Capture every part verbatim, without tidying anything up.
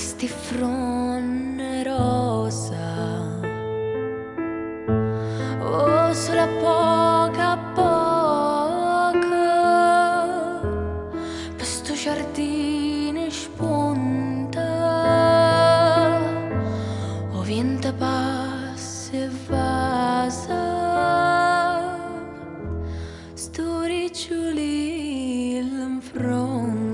rimasti fronne rosa. Oh, solo a poco a poco per sto giardino spunta o vento passa e vasa sto riccioli in fronte.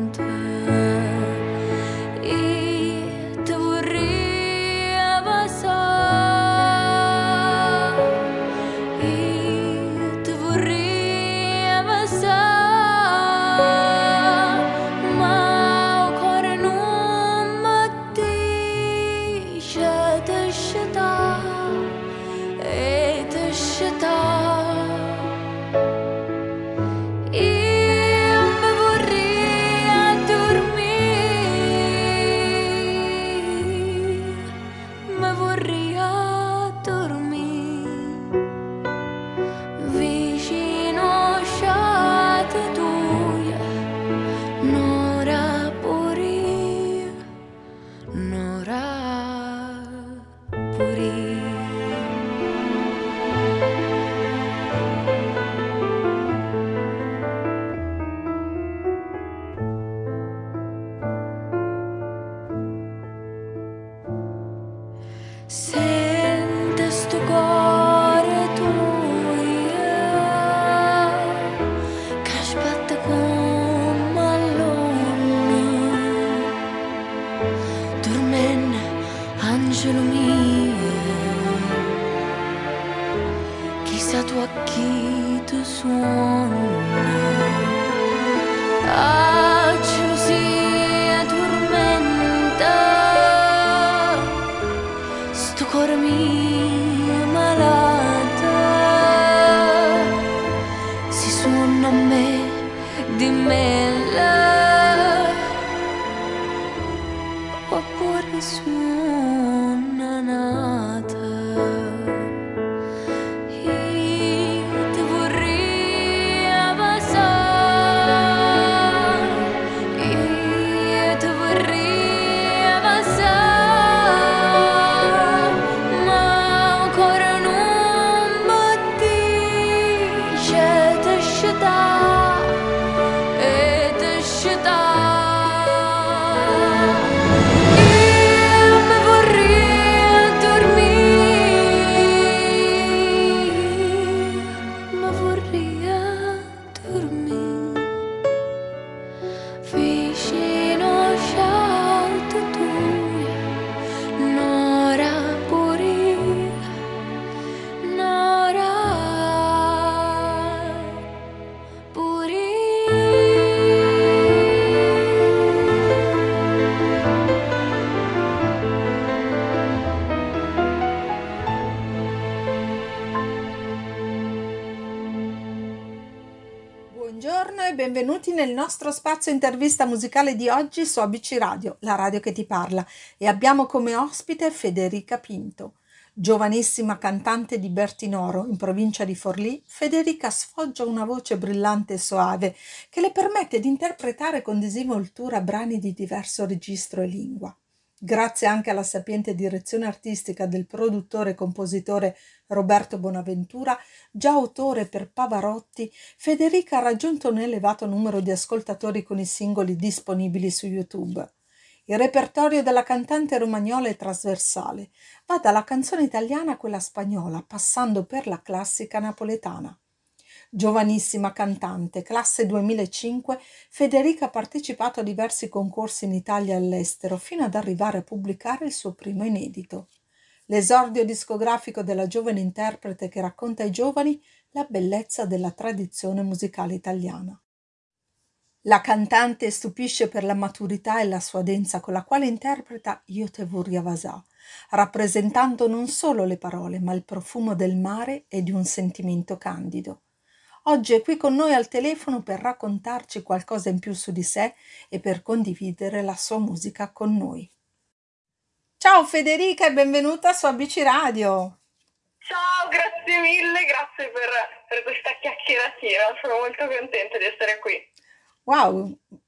Benvenuti nel nostro spazio intervista musicale di oggi su A B C Radio, la radio che ti parla, e abbiamo come ospite Federica Pinto. Giovanissima cantante di Bertinoro, in provincia di Forlì, Federica sfoggia una voce brillante e soave che le permette di interpretare con disinvoltura brani di diverso registro e lingua. Grazie anche alla sapiente direzione artistica del produttore e compositore Roberto Bonaventura, già autore per Pavarotti, Federica ha raggiunto un elevato numero di ascoltatori con i singoli disponibili su YouTube. Il repertorio della cantante romagnola è trasversale, va dalla canzone italiana a quella spagnola, passando per la classica napoletana. Giovanissima cantante, classe duemilacinque, Federica ha partecipato a diversi concorsi in Italia e all'estero fino ad arrivare a pubblicare il suo primo inedito. L'esordio discografico della giovane interprete che racconta ai giovani la bellezza della tradizione musicale italiana. La cantante stupisce per la maturità e la suadenza con la quale interpreta Io te vorria vasà, rappresentando non solo le parole ma il profumo del mare e di un sentimento candido. Oggi è qui con noi al telefono per raccontarci qualcosa in più su di sé e per condividere la sua musica con noi. Ciao Federica e benvenuta su A B C Radio. Ciao, grazie mille, grazie per, per questa chiacchieratina, sono molto contenta di essere qui. Wow,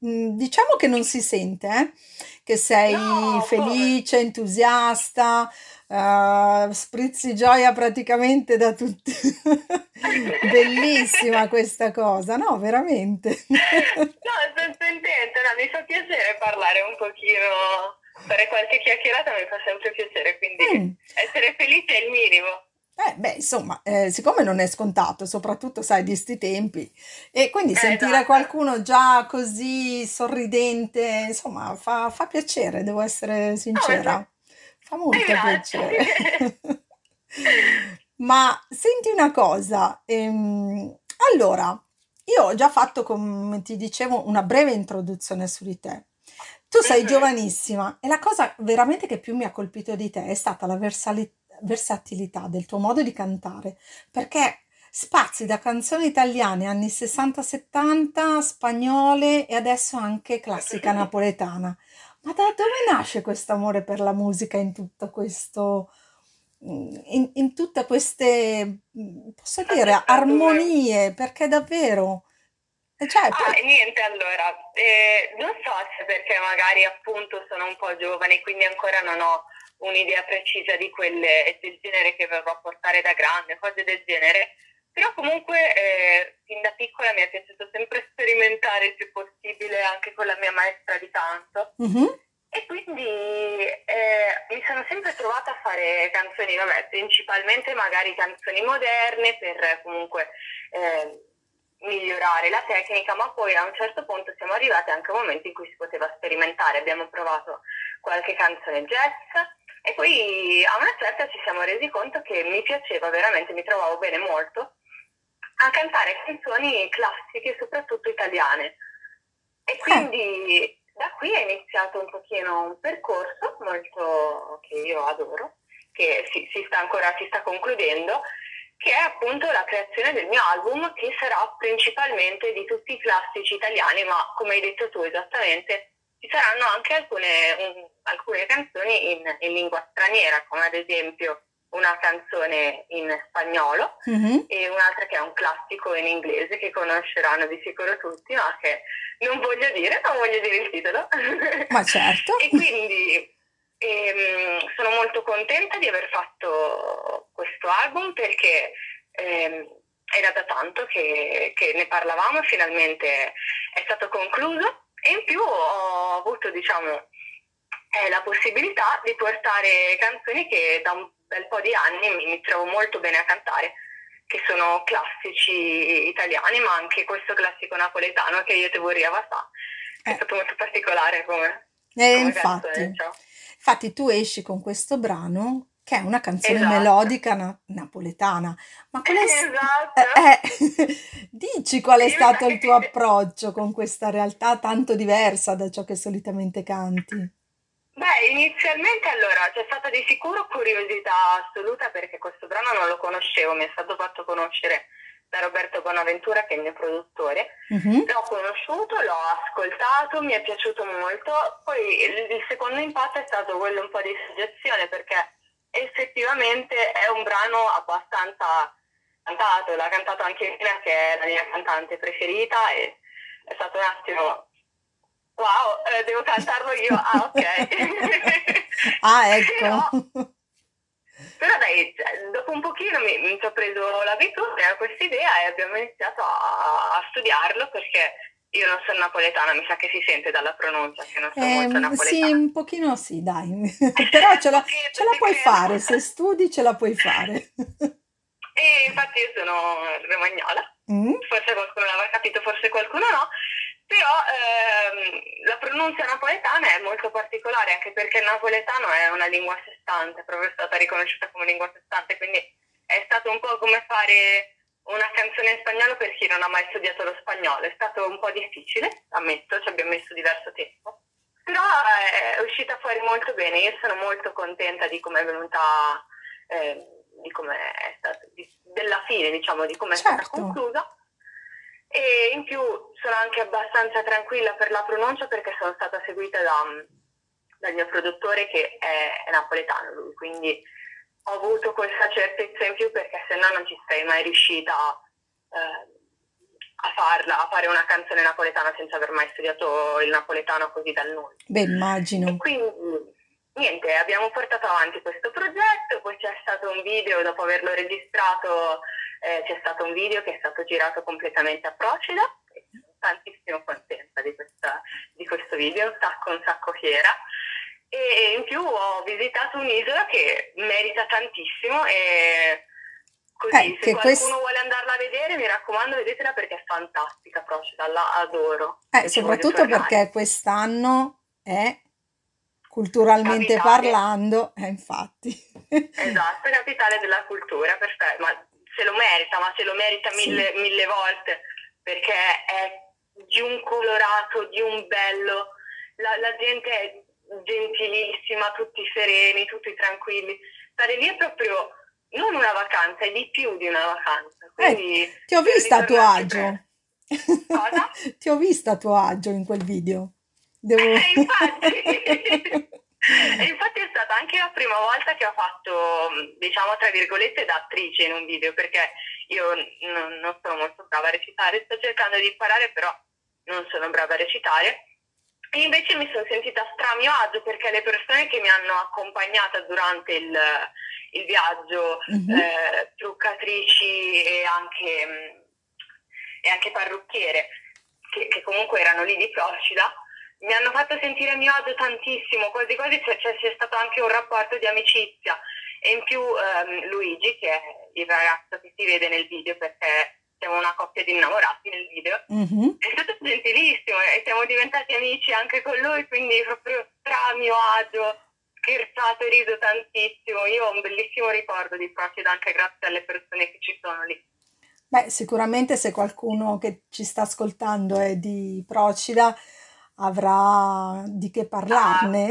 mm, diciamo che non si sente, eh, che sei No, come? felice, entusiasta, eh, sprizzi gioia praticamente da tutti. Bellissima questa cosa, no, veramente. No, sono contenta, no, mi fa piacere parlare un pochino, fare qualche chiacchierata mi fa sempre piacere, quindi Mm. essere felice è il minimo. Eh, beh, insomma, eh, siccome non è scontato, soprattutto sai di sti tempi, e quindi Eh, sentire Esatto. qualcuno già così sorridente, insomma, fa, fa piacere, devo essere No, esatto. sincera, fa molto piacere. Grazie. Ma senti una cosa, ehm, allora, io ho già fatto, come ti dicevo, una breve introduzione su di te. Tu sei Mhm. giovanissima e la cosa veramente che più mi ha colpito di te è stata la versali- versatilità del tuo modo di cantare, perché spazi da canzoni italiane anni sessanta settanta, spagnole e adesso anche classica napoletana. Ma da dove nasce questo amore per la musica in tutto questo, in, in tutte queste, mm, posso dire, Attrezzature. armonie? Perché davvero, e cioè, Ah, poi, e niente, allora, eh, non so se perché magari appunto sono un po' giovane e quindi ancora non ho un'idea precisa di quelle, del genere che verrò a portare da grande, cose del genere, però comunque eh, fin da piccola mi è piaciuto sempre sperimentare il più possibile anche con la mia maestra di canto. Mhm, E quindi eh, mi sono sempre trovata a fare canzoni, vabbè, principalmente magari canzoni moderne per eh, comunque eh, migliorare la tecnica, ma poi a un certo punto siamo arrivati anche a un momento in cui si poteva sperimentare. Abbiamo provato qualche canzone jazz e poi a una certa ci siamo resi conto che mi piaceva veramente, mi trovavo bene molto a cantare canzoni classiche, soprattutto italiane. E eh, quindi da qui è iniziato un pochino un percorso molto che io adoro, che si, si sta ancora, si sta concludendo, che è appunto la creazione del mio album, che sarà principalmente di tutti i classici italiani, ma come hai detto tu esattamente, ci saranno anche alcune, un- alcune canzoni in, in lingua straniera, come ad esempio una canzone in spagnolo mhm. e un'altra che è un classico in inglese che conosceranno di sicuro tutti, ma che non voglio dire, non voglio dire il titolo. Ma certo. E quindi ehm, sono molto contenta di aver fatto questo album perché ehm, era da tanto che, che ne parlavamo, finalmente è stato concluso e in più ho avuto, diciamo, eh, la possibilità di portare canzoni che da un bel po' di anni mi, mi trovo molto bene a cantare, che sono classici italiani, ma anche questo classico napoletano che io te vorrei abbassare, che è Eh, stato molto particolare come, E come canzone, infatti, diciamo. infatti tu esci con questo brano che è una canzone Esatto, melodica na- napoletana, ma qual è, s- esatto. eh, eh, dici qual è Io stato il tuo infatti... approccio con questa realtà tanto diversa da ciò che solitamente canti? Beh, inizialmente allora c'è stata di sicuro curiosità assoluta perché questo brano non lo conoscevo, mi è stato fatto conoscere da Roberto Bonaventura che è il mio produttore. Mhm. L'ho conosciuto, l'ho ascoltato, mi è piaciuto molto, poi il il secondo impatto è stato quello un po' di suggezione perché effettivamente è un brano abbastanza cantato, l'ha cantato anche Mina che è la mia cantante preferita e è stato un attimo... Wow, eh, devo cantarlo io. Ah, ok. Ah, ecco. Però, però dai, cioè, dopo un pochino mi, mi sono preso l'abitudine a questa idea e abbiamo iniziato a, a studiarlo perché io non sono napoletana, mi sa che si sente dalla pronuncia che non sono molto Ehm, sì, napoletana. un pochino sì, dai, però ce la, ce Pochino, la ti puoi fare, se credo. studi ce la puoi fare. E infatti io sono romagnola, Mm? forse qualcuno l'aveva capito, forse qualcuno no, però ehm, la pronuncia napoletana è molto particolare, anche perché il napoletano è una lingua a sé stante, è proprio stata riconosciuta come lingua a sé stante, quindi è stato un po' come fare una canzone in spagnolo per chi non ha mai studiato lo spagnolo, è stato un po' difficile, ammetto, ci abbiamo messo diverso tempo, però eh, è uscita fuori molto bene, io sono molto contenta di come è venuta eh, di come è stata, di- della fine, diciamo, di come è stata Certo. conclusa. E in più sono anche abbastanza tranquilla per la pronuncia perché sono stata seguita da, dal mio produttore che è, è napoletano lui, quindi ho avuto questa certezza in più perché se no non ci sarei mai riuscita eh, a farla, a fare una canzone napoletana senza aver mai studiato il napoletano così dal nulla. Beh, immagino. E quindi niente, abbiamo portato avanti questo progetto, poi c'è stato un video, dopo averlo registrato, eh, c'è stato un video che è stato girato completamente a Procida, e sono tantissimo contenta di, questa, di questo video, un sacco, un sacco fiera. E in più ho visitato un'isola che merita tantissimo e così eh, se qualcuno quest... vuole andarla a vedere, mi raccomando, vedetela perché è fantastica, Procida, la adoro. Eh, soprattutto perché quest'anno è culturalmente capitale. parlando, eh, infatti. Esatto, capitale della cultura, perfetto, ma se lo merita, ma se lo merita sì. mille, mille volte, perché è di un colorato, di un bello, la, la gente è gentilissima, tutti sereni, tutti tranquilli. Stare lì è proprio non una vacanza, è di più di una vacanza. Quindi eh, ti ho vista a tuo agio. Cosa? Ti ho vista a tuo agio in quel video. Devo... Eh, infatti. E infatti è stata anche la prima volta che ho fatto, diciamo tra virgolette, da attrice in un video, perché io non, non sono molto brava a recitare, sto cercando di imparare, però non sono brava a recitare. E invece mi sono sentita stra mio agio perché le persone che mi hanno accompagnata durante il, il viaggio, mm-hmm. eh, truccatrici e anche, e anche parrucchiere, che, che comunque erano lì di Procida, mi hanno fatto sentire a mio agio tantissimo, quasi quasi c'è, c'è, c'è stato anche un rapporto di amicizia. E in più ehm, Luigi, che è il ragazzo che si vede nel video perché... siamo una coppia di innamorati nel video, mm-hmm. è stato gentilissimo e siamo diventati amici anche con lui, quindi proprio tra mio agio, scherzato e riso tantissimo. Io ho un bellissimo ricordo di Procida anche grazie alle persone che ci sono lì. Beh, sicuramente se qualcuno che ci sta ascoltando è di Procida avrà di che parlarne.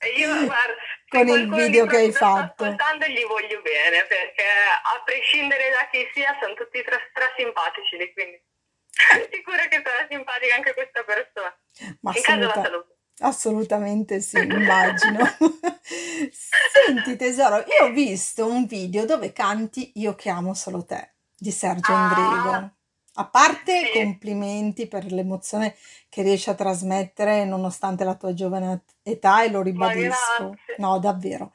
Ah, io guarda, con il video che hai fatto. Ascoltando gli voglio bene, perché a prescindere da chi sia sono tutti tra, tra simpatici, quindi sono sicura che sarà simpatica anche questa persona. Ma in assoluta, caso la saluto. Assolutamente sì, immagino. Senti tesoro, io ho visto un video dove canti Io che amo solo te di Sergio Endrigo. Ah, a parte sì. complimenti per l'emozione che riesci a trasmettere nonostante la tua giovane età, e lo ribadisco. No, davvero.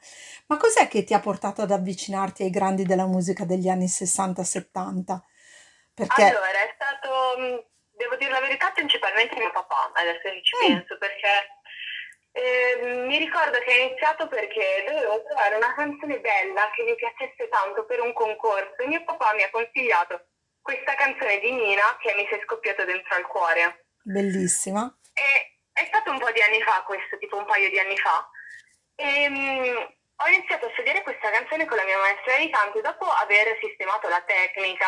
Ma cos'è che ti ha portato ad avvicinarti ai grandi della musica degli anni sessanta settanta? Perché... Allora, è stato, devo dire la verità, principalmente mio papà, adesso che ci mm. penso, perché eh, mi ricordo che è iniziato perché dovevo trovare una canzone bella che mi piacesse tanto per un concorso e mio papà mi ha consigliato questa canzone di Mina che mi si è scoppiata dentro al cuore. Bellissima. E, è stato un po' di anni fa questo, tipo un paio di anni fa. E, um, ho iniziato a studiare questa canzone con la mia maestra di canto, dopo aver sistemato la tecnica,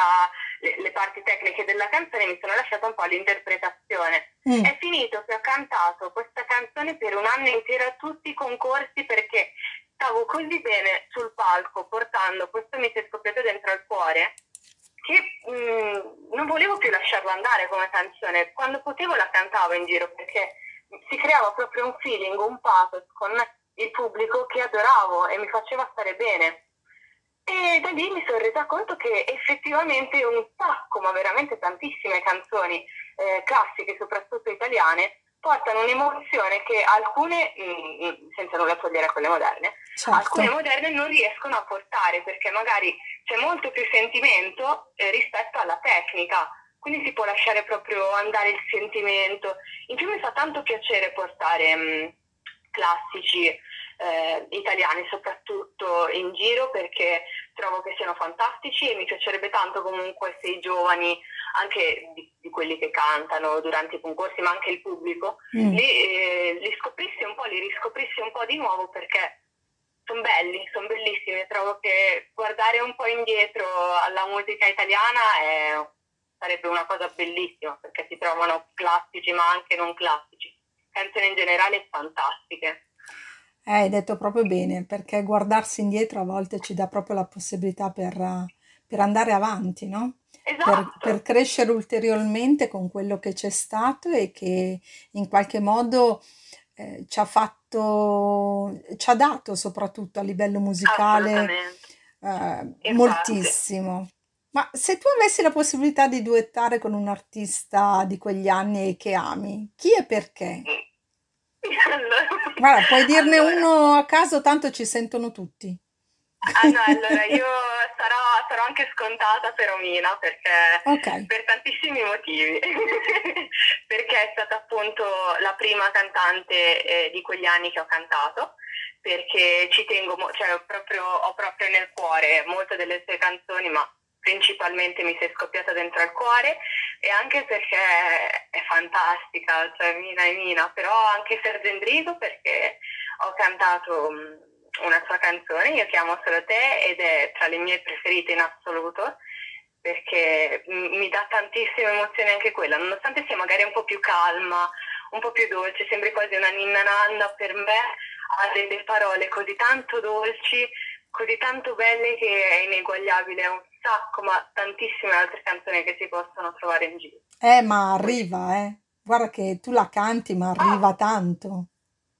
le, le parti tecniche della canzone, mi sono lasciata un po' all'interpretazione. Mm. È finito che ho cantato questa canzone per un anno intero a tutti i concorsi perché stavo così bene sul palco portando questo mi si è scoppiato dentro al cuore, che mh, non volevo più lasciarlo andare come canzone. Quando potevo la cantavo in giro perché si creava proprio un feeling, un pathos con il pubblico che adoravo e mi faceva stare bene. E da lì mi sono resa conto che effettivamente un sacco, ma veramente tantissime canzoni eh, classiche, soprattutto italiane, portano un'emozione che alcune, mh, senza nulla togliere a quelle moderne, certo. alcune moderne non riescono a portare perché magari c'è molto più sentimento eh, rispetto alla tecnica, quindi si può lasciare proprio andare il sentimento. In più mi fa tanto piacere portare mh, classici eh, italiani soprattutto in giro perché trovo che siano fantastici e mi piacerebbe tanto comunque se i giovani, anche di, di quelli che cantano durante i concorsi, ma anche il pubblico, mm. li, eh, li scoprisse un po', li riscoprisse un po' di nuovo perché sono belli, sono bellissimi. Trovo che guardare un po' indietro alla musica italiana è, sarebbe una cosa bellissima perché si trovano classici ma anche non classici, canzoni in generale fantastiche. Eh, hai detto proprio bene, perché guardarsi indietro a volte ci dà proprio la possibilità per, per andare avanti, no? Esatto. Per, per crescere ulteriormente con quello che c'è stato e che in qualche modo eh, ci ha fatto, ci ha dato soprattutto a livello musicale eh, moltissimo. Ma se tu avessi la possibilità di duettare con un artista di quegli anni che ami, chi e perché? Allora, guarda, puoi dirne allora, uno a caso, tanto ci sentono tutti. Ah no, allora io sarò, sarò anche scontata per Mina, perché okay. per tantissimi motivi, perché è stata appunto la prima cantante eh, di quegli anni che ho cantato, perché ci tengo, cioè ho proprio, ho proprio nel cuore molte delle sue canzoni, ma principalmente mi si è scoppiata dentro al cuore, e anche perché è fantastica, cioè Mina e Mina, però anche Sergio Endrigo, perché ho cantato una sua canzone, Io ti amo solo te, ed è tra le mie preferite in assoluto, perché mi dà tantissime emozioni anche quella, nonostante sia magari un po' più calma, un po' più dolce, sembri quasi una ninna nanna, per me ha delle parole così tanto dolci, così tanto belle, che è ineguagliabile, è un sacco, ma tantissime altre canzoni che si possono trovare in giro. Eh, ma arriva, eh. Guarda che tu la canti, ma arriva ah. tanto.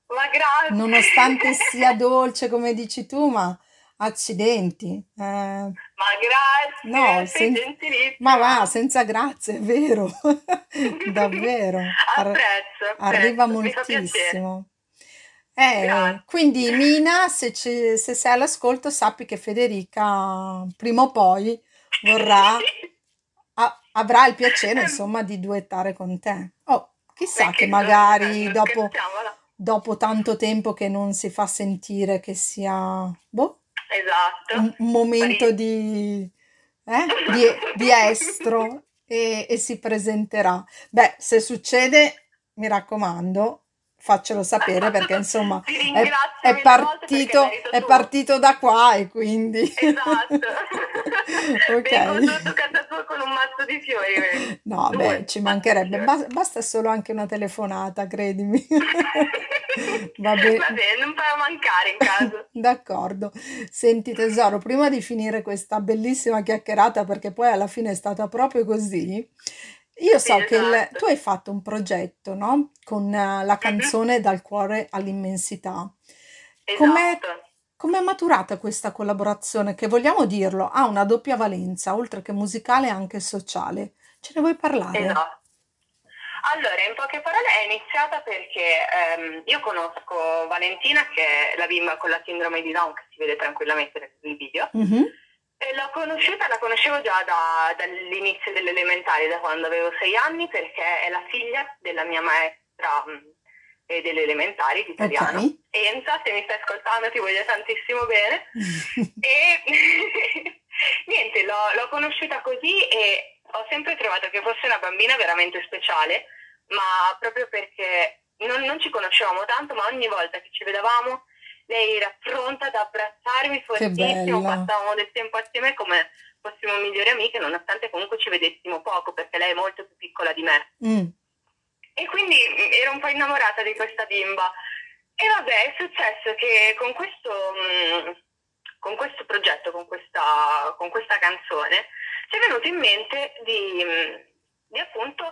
Ma grazie. Nonostante sia dolce, come dici tu, ma accidenti. Eh, ma grazie, no, sei sen- gentilissima. Ma va, senza grazie, è vero. Davvero. Ar- apprezzo, apprezzo. Arriva moltissimo. Eh, quindi Mina, se, ci, se sei all'ascolto, sappi che Federica prima o poi vorrà, a, avrà il piacere, insomma, di duettare con te. Oh, chissà, perché che magari dopo... dopo tanto tempo che non si fa sentire, che sia boh, esatto. un, un momento di, eh, di, di estro e, e si presenterà. Beh, se succede, mi raccomando, faccelo sapere, perché insomma è, è, partito, è partito da qua, e quindi esatto. Okay. Vengo casa tua con un mazzo di fiori. No, due. Beh, ci mancherebbe, Bas- basta solo anche una telefonata, credimi. Va bene, non puoi mancare in caso. D'accordo. Senti tesoro, prima di finire questa bellissima chiacchierata, perché poi alla fine è stata proprio così, io so che il, tu hai fatto un progetto, no? Con uh, la canzone mm-hmm. Dal cuore all'immensità. Esatto. Com'è, com'è maturata questa collaborazione? Che, vogliamo dirlo, ha una doppia valenza, oltre che musicale anche sociale. Ce ne vuoi parlare? Esatto. Allora, in poche parole è iniziata perché ehm, io conosco Valentina, che è la bimba con la sindrome di Down, che si vede tranquillamente nel video. Mm-hmm. E l'ho conosciuta, la conoscevo già da, dall'inizio delle elementari, da quando avevo sei anni, perché è la figlia della mia maestra eh, delle elementari di italiano. Okay. Enza, se mi stai ascoltando ti voglio tantissimo bene. E niente, l'ho, l'ho conosciuta così, e ho sempre trovato che fosse una bambina veramente speciale, ma proprio perché non, non ci conoscevamo tanto, ma ogni volta che ci vedevamo lei era pronta ad abbracciarmi fortissimo, passavamo del tempo assieme come fossimo migliori amiche, nonostante comunque ci vedessimo poco, perché lei è molto più piccola di me. Mm. E quindi ero un po' innamorata di questa bimba. E vabbè, è successo che con questo, con questo progetto, con questa, con questa canzone, ci è venuto in mente di, di appunto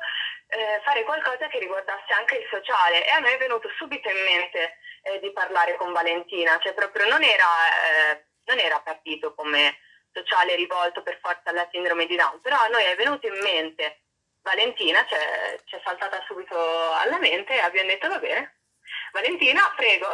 eh, fare qualcosa che riguardasse anche il sociale. E a me è venuto subito in mente di parlare con Valentina, cioè proprio non era, eh, non era partito come sociale rivolto per forza alla sindrome di Down, però a noi è venuto in mente Valentina, cioè, ci è saltata subito alla mente, e abbiamo detto va bene, Valentina, prego,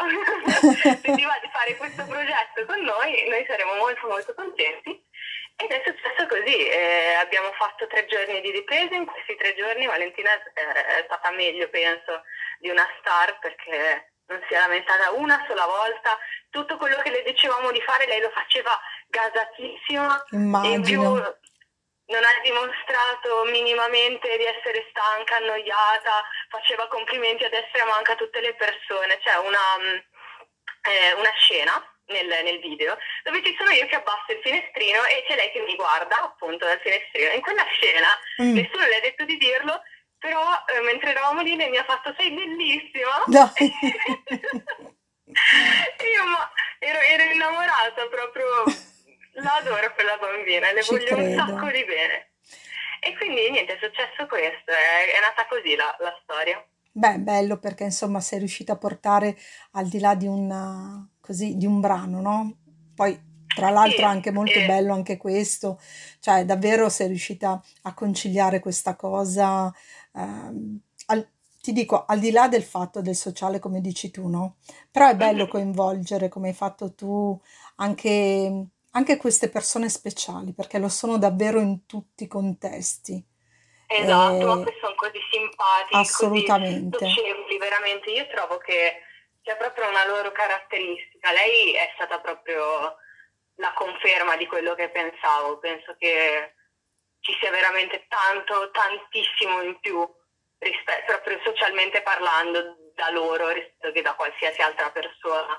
se ti va di fare questo progetto con noi, noi saremo molto molto contenti. Ed è successo così, eh, abbiamo fatto tre giorni di riprese, in questi tre giorni Valentina è stata meglio, penso, di una star, perché non si è lamentata una sola volta, tutto quello che le dicevamo di fare lei lo faceva gasatissima. Immagino. E in più non ha dimostrato minimamente di essere stanca, annoiata, faceva complimenti a destra e a manca a tutte le persone. C'è una, eh, una scena nel, nel video dove ci sono io che abbasso il finestrino e c'è lei che mi guarda appunto dal finestrino. In quella scena mm. nessuno le ha detto di dirlo, però eh, mentre eravamo lì lei mi ha fatto sei bellissima, no. Io ma, ero, ero innamorata proprio, l'adoro quella bambina, le Ci voglio credo. Un sacco di bene, e quindi niente, è successo questo, è, è nata così la, la storia. Beh, bello, perché insomma sei riuscita a portare al di là di, una, così, di un brano, no? Poi Tra l'altro sì, anche molto eh. bello anche questo, cioè davvero sei riuscita a conciliare questa cosa, ehm, al, ti dico, al di là del fatto del sociale come dici tu, no? Però è bello coinvolgere come hai fatto tu anche, anche queste persone speciali, perché lo sono davvero in tutti i contesti. Esatto, ma poi sono così simpatici, assolutamente. Così docenti, veramente, io trovo che c'è proprio una loro caratteristica, lei è stata proprio la conferma di quello che pensavo, penso che ci sia veramente tanto, tantissimo in più, rispetto, proprio socialmente parlando, da loro rispetto che da qualsiasi altra persona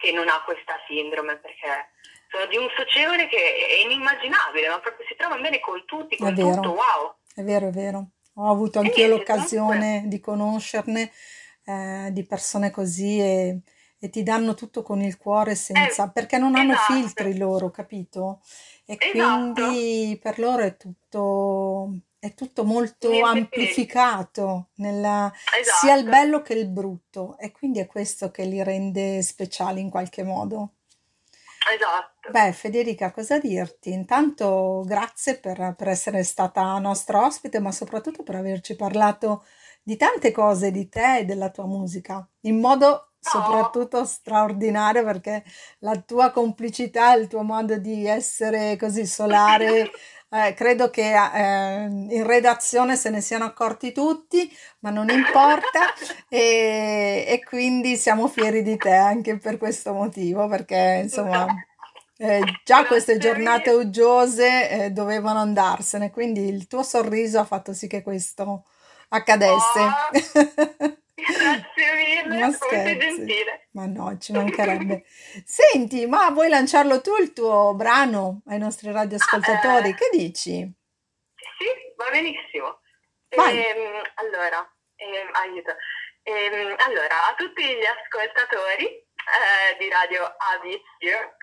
che non ha questa sindrome, perché sono di un socievole che è inimmaginabile, ma proprio si trovano bene con tutti, con tutto, wow! È vero, è vero. Ho avuto anch'io l'occasione di conoscerne eh, di persone così e, e ti danno tutto con il cuore senza... perché non hanno esatto. filtri loro, capito? E esatto. quindi per loro è tutto, è tutto molto sì, amplificato, nella, esatto. sia il bello che il brutto. E quindi è questo che li rende speciali in qualche modo. Esatto. Beh, Federica, cosa dirti? Intanto grazie per, per essere stata nostra ospite, ma soprattutto per averci parlato di tante cose, di te e della tua musica, in modo soprattutto straordinario, perché la tua complicità, il tuo modo di essere così solare, eh, credo che eh, in redazione se ne siano accorti tutti, ma non importa, e, e quindi siamo fieri di te anche per questo motivo, perché insomma eh, già queste giornate uggiose eh, dovevano andarsene, quindi il tuo sorriso ha fatto sì che questo accadesse. Oh. Grazie mille, ma sei gentile. Ma no, ci mancherebbe. Senti, ma vuoi lanciarlo tu il tuo brano ai nostri radioascoltatori? Ah, eh, che dici? Sì, va benissimo. Ehm, allora, ehm, aiuto. Ehm, allora, a tutti gli ascoltatori eh, di Radio Avisio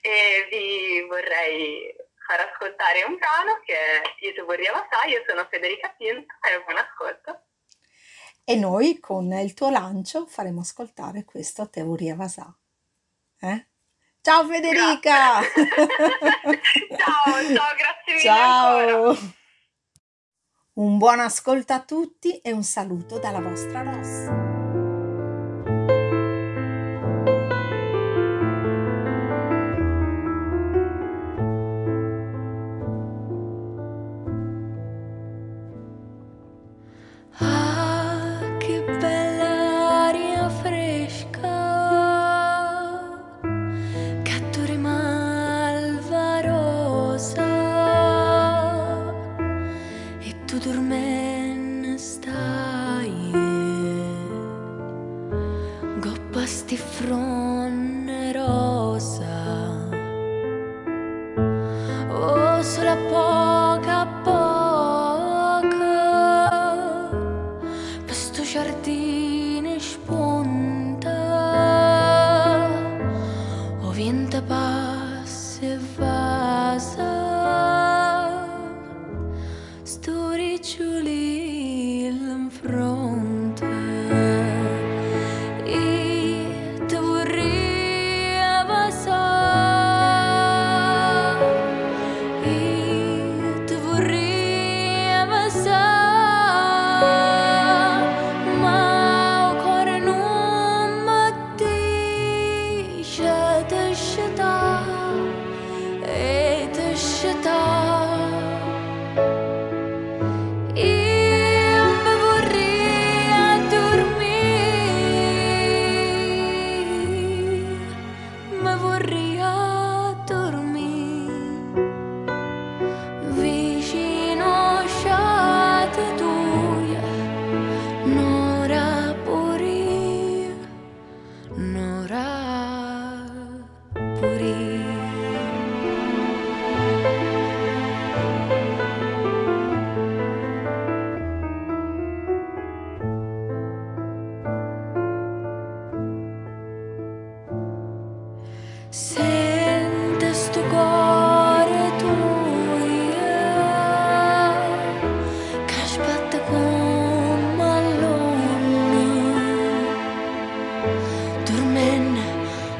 eh, vi vorrei far ascoltare un brano che è Io ti vorrei assai. Io sono Federica Pinto e buon ascolto. E noi con il tuo lancio faremo ascoltare questo Teoria Vasà. Eh? Ciao Federica! Ciao, ciao, grazie mille ciao. Ancora. Un buon ascolto a tutti e un saluto dalla vostra Rossa.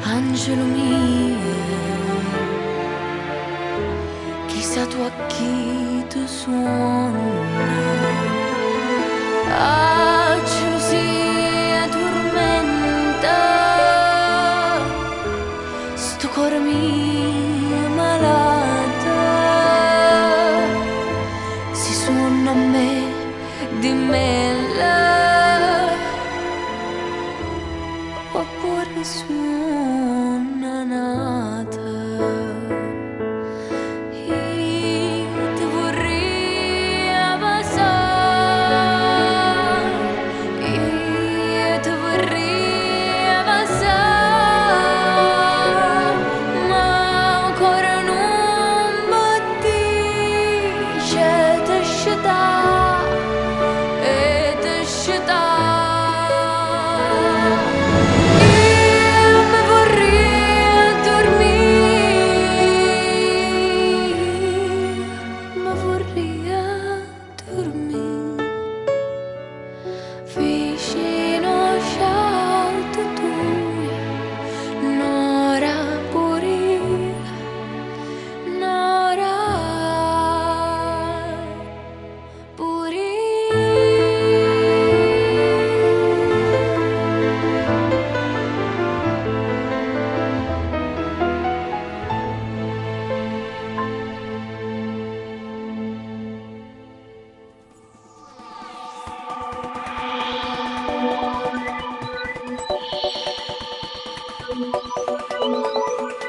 Angelo mio a chi tu suoni, a gelosia tormenta, sto cuore mio malato, si suona a me di mela, oppure suona nata.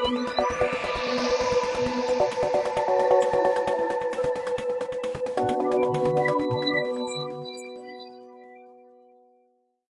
Thank you.